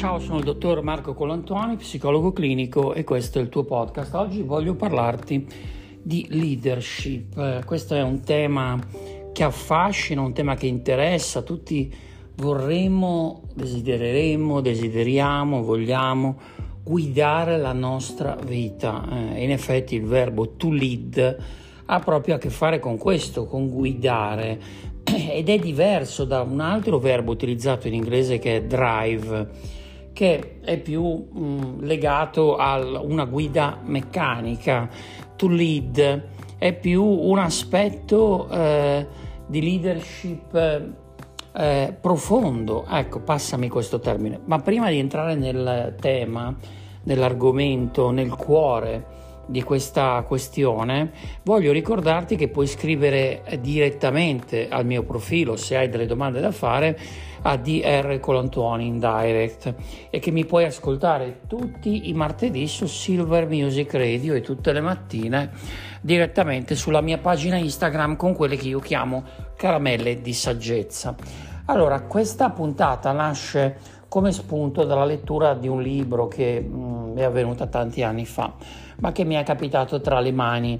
Ciao, sono il dottor Marco Colantuoni, psicologo clinico, e questo è il tuo podcast. Oggi voglio parlarti di leadership. Questo è un tema che affascina, un tema che interessa. Tutti vorremmo, desidereremo, desideriamo, vogliamo guidare la nostra vita. In effetti il verbo to lead ha proprio a che fare con questo, con guidare, ed è diverso da un altro verbo utilizzato in inglese che è drive, che è più legato a una guida meccanica. To lead è più un aspetto di leadership profondo, ecco, passami questo termine. Ma prima di entrare nel tema, nell'argomento, nel cuore di questa questione, voglio ricordarti che puoi scrivere direttamente al mio profilo, se hai delle domande da fare, a Dr. Colantuoni in direct, e che mi puoi ascoltare tutti i martedì su Silver Music Radio e tutte le mattine direttamente sulla mia pagina Instagram con quelle che io chiamo caramelle di saggezza. Allora, questa puntata nasce come spunto dalla lettura di un libro che è avvenuta tanti anni fa, ma che mi è capitato tra le mani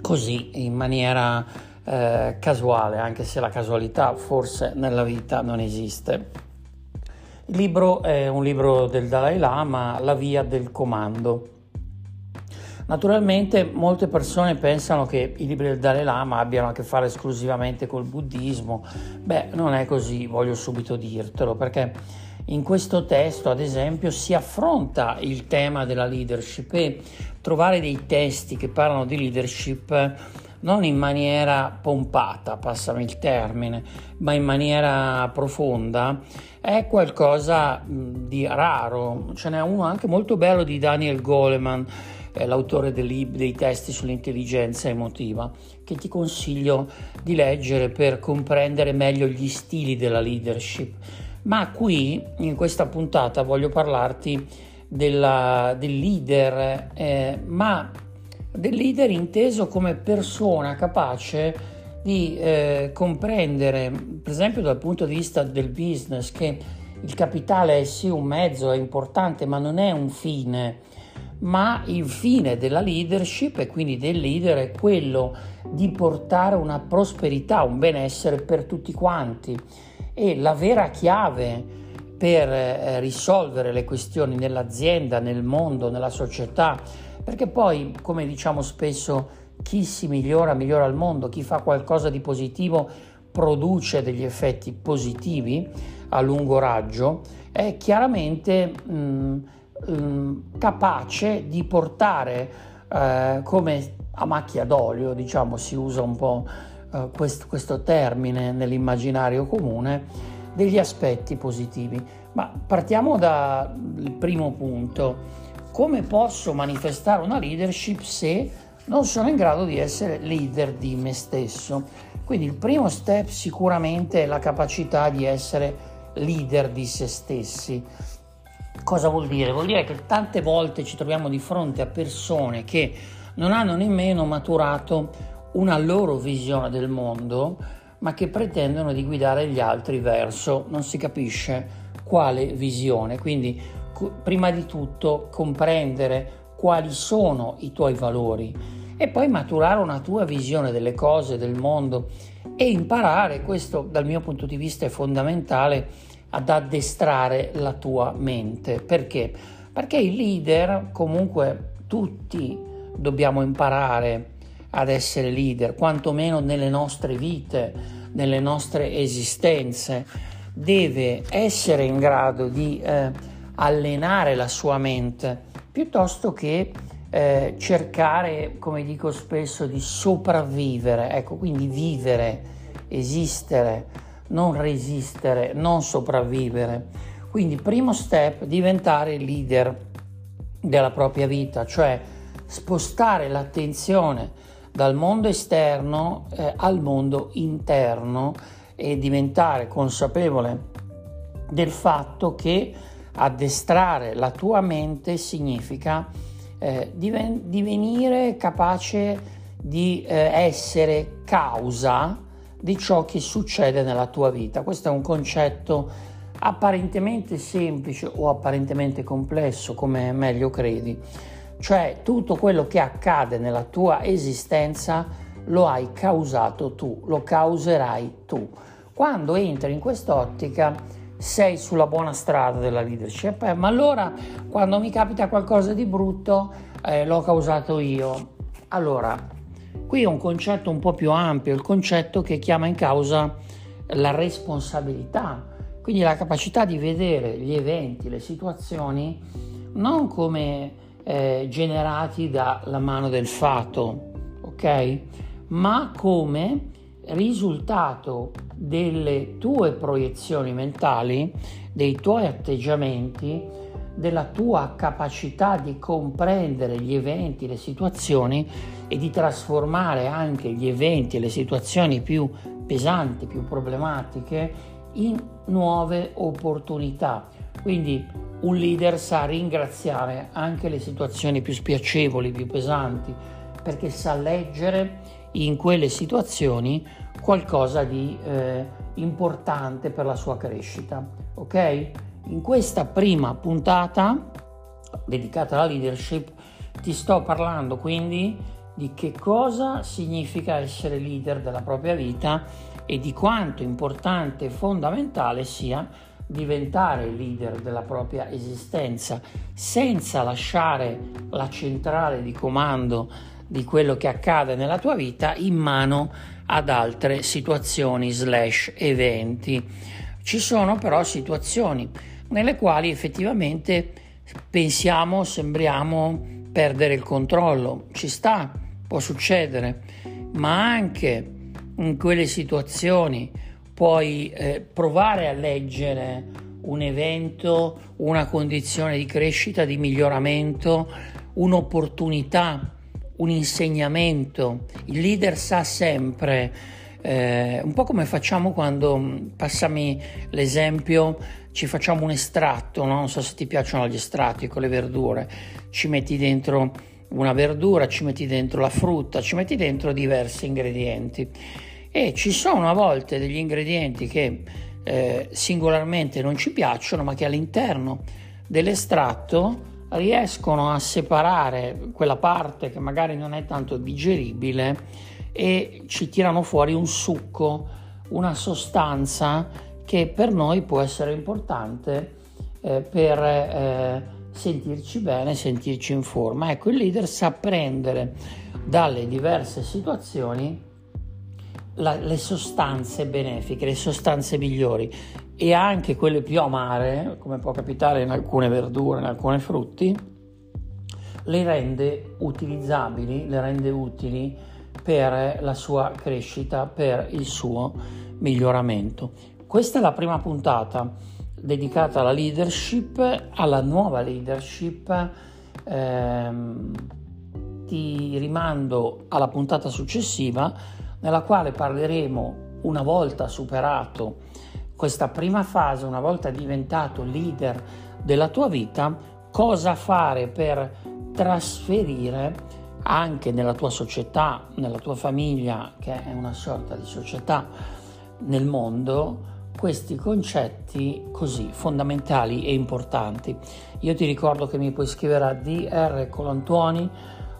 così, in maniera casuale, anche se la casualità forse nella vita non esiste. Il libro è un libro del Dalai Lama, La via del comando. Naturalmente molte persone pensano che i libri del Dalai Lama abbiano a che fare esclusivamente col buddismo. Beh, non è così, voglio subito dirtelo, perché in questo testo, ad esempio, si affronta il tema della leadership, e trovare dei testi che parlano di leadership non in maniera pompata, passami il termine, ma in maniera profonda, è qualcosa di raro. Ce n'è uno anche molto bello di Daniel Goleman, l'autore dei testi sull'intelligenza emotiva, che ti consiglio di leggere per comprendere meglio gli stili della leadership. Ma qui, in questa puntata, voglio parlarti del leader, ma del leader inteso come persona capace di comprendere, per esempio dal punto di vista del business, che il capitale è sì un mezzo, è importante, ma non è un fine. Ma il fine della leadership, e quindi del leader, è quello di portare una prosperità, un benessere per tutti quanti. E la vera chiave per risolvere le questioni nell'azienda, nel mondo, nella società, perché poi, come diciamo spesso, chi si migliora migliora il mondo, chi fa qualcosa di positivo produce degli effetti positivi a lungo raggio, è chiaramente capace di portare come a macchia d'olio, diciamo, si usa un po' questo termine nell'immaginario comune, degli aspetti positivi. Ma partiamo dal primo punto: come posso manifestare una leadership se non sono in grado di essere leader di me stesso? Quindi il primo step sicuramente è la capacità di essere leader di se stessi. Cosa vuol dire? Vuol dire che tante volte ci troviamo di fronte a persone che non hanno nemmeno maturato una loro visione del mondo, ma che pretendono di guidare gli altri verso non si capisce quale visione. Quindi prima di tutto comprendere quali sono i tuoi valori, e poi maturare una tua visione delle cose, del mondo, e imparare, questo dal mio punto di vista è fondamentale, ad addestrare la tua mente. Perché? Perché i leader, comunque tutti dobbiamo imparare ad essere leader, quantomeno nelle nostre vite, nelle nostre esistenze. Deve essere in grado di allenare la sua mente, piuttosto che cercare, come dico spesso, di sopravvivere. Ecco, quindi vivere, esistere, non resistere, non sopravvivere. Quindi primo step, diventare leader della propria vita, cioè spostare l'attenzione dal mondo esterno al mondo interno, e diventare consapevole del fatto che addestrare la tua mente significa divenire capace di essere causa di ciò che succede nella tua vita. Questo è un concetto apparentemente semplice o apparentemente complesso, come meglio credi. Cioè tutto quello che accade nella tua esistenza lo hai causato tu, lo causerai tu. Quando entri in quest'ottica sei sulla buona strada della leadership. Ma allora quando mi capita qualcosa di brutto l'ho causato io. Allora qui è un concetto un po' più ampio, il concetto che chiama in causa la responsabilità, quindi la capacità di vedere gli eventi, le situazioni non come generati dalla mano del fato, ok? Ma come risultato delle tue proiezioni mentali, dei tuoi atteggiamenti, della tua capacità di comprendere gli eventi, le situazioni e di trasformare anche gli eventi e le situazioni più pesanti, più problematiche in nuove opportunità. Quindi un leader sa ringraziare anche le situazioni più spiacevoli, più pesanti, perché sa leggere in quelle situazioni qualcosa di importante per la sua crescita, ok? In questa prima puntata dedicata alla leadership ti sto parlando quindi di che cosa significa essere leader della propria vita e di quanto importante e fondamentale sia diventare leader della propria esistenza senza lasciare la centrale di comando di quello che accade nella tua vita in mano ad altre situazioni / eventi. Ci sono però situazioni nelle quali effettivamente pensiamo, sembriamo perdere il controllo, ci sta, può succedere, ma anche in quelle situazioni puoi provare a leggere un evento, una condizione di crescita, di miglioramento, un'opportunità, un insegnamento. Il leader sa sempre, un po' come facciamo quando, passami l'esempio, ci facciamo un estratto, no? Non so se ti piacciono gli estratti con le verdure, ci metti dentro una verdura, ci metti dentro la frutta, ci metti dentro diversi ingredienti e ci sono a volte degli ingredienti che singolarmente non ci piacciono, ma che all'interno dell'estratto riescono a separare quella parte che magari non è tanto digeribile e ci tirano fuori un succo, una sostanza che per noi può essere importante per sentirci bene, sentirci in forma. Ecco, il leader sa prendere dalle diverse situazioni le sostanze benefiche, le sostanze migliori e anche quelle più amare, come può capitare in alcune verdure, in alcuni frutti, le rende utilizzabili, le rende utili per la sua crescita, per il suo miglioramento. Questa è la prima puntata dedicata alla leadership, alla nuova leadership. Ti rimando alla puntata successiva nella quale parleremo, una volta superato questa prima fase, una volta diventato leader della tua vita, cosa fare per trasferire anche nella tua società, nella tua famiglia, che è una sorta di società, nel mondo, questi concetti così fondamentali e importanti. Io ti ricordo che mi puoi scrivere a Dr. Colantuoni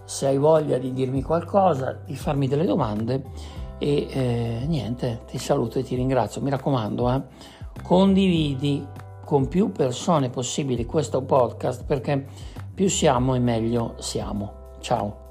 se hai voglia di dirmi qualcosa, di farmi delle domande. E niente, ti saluto e ti ringrazio. Mi raccomando, condividi con più persone possibili questo podcast, perché più siamo e meglio siamo. Ciao.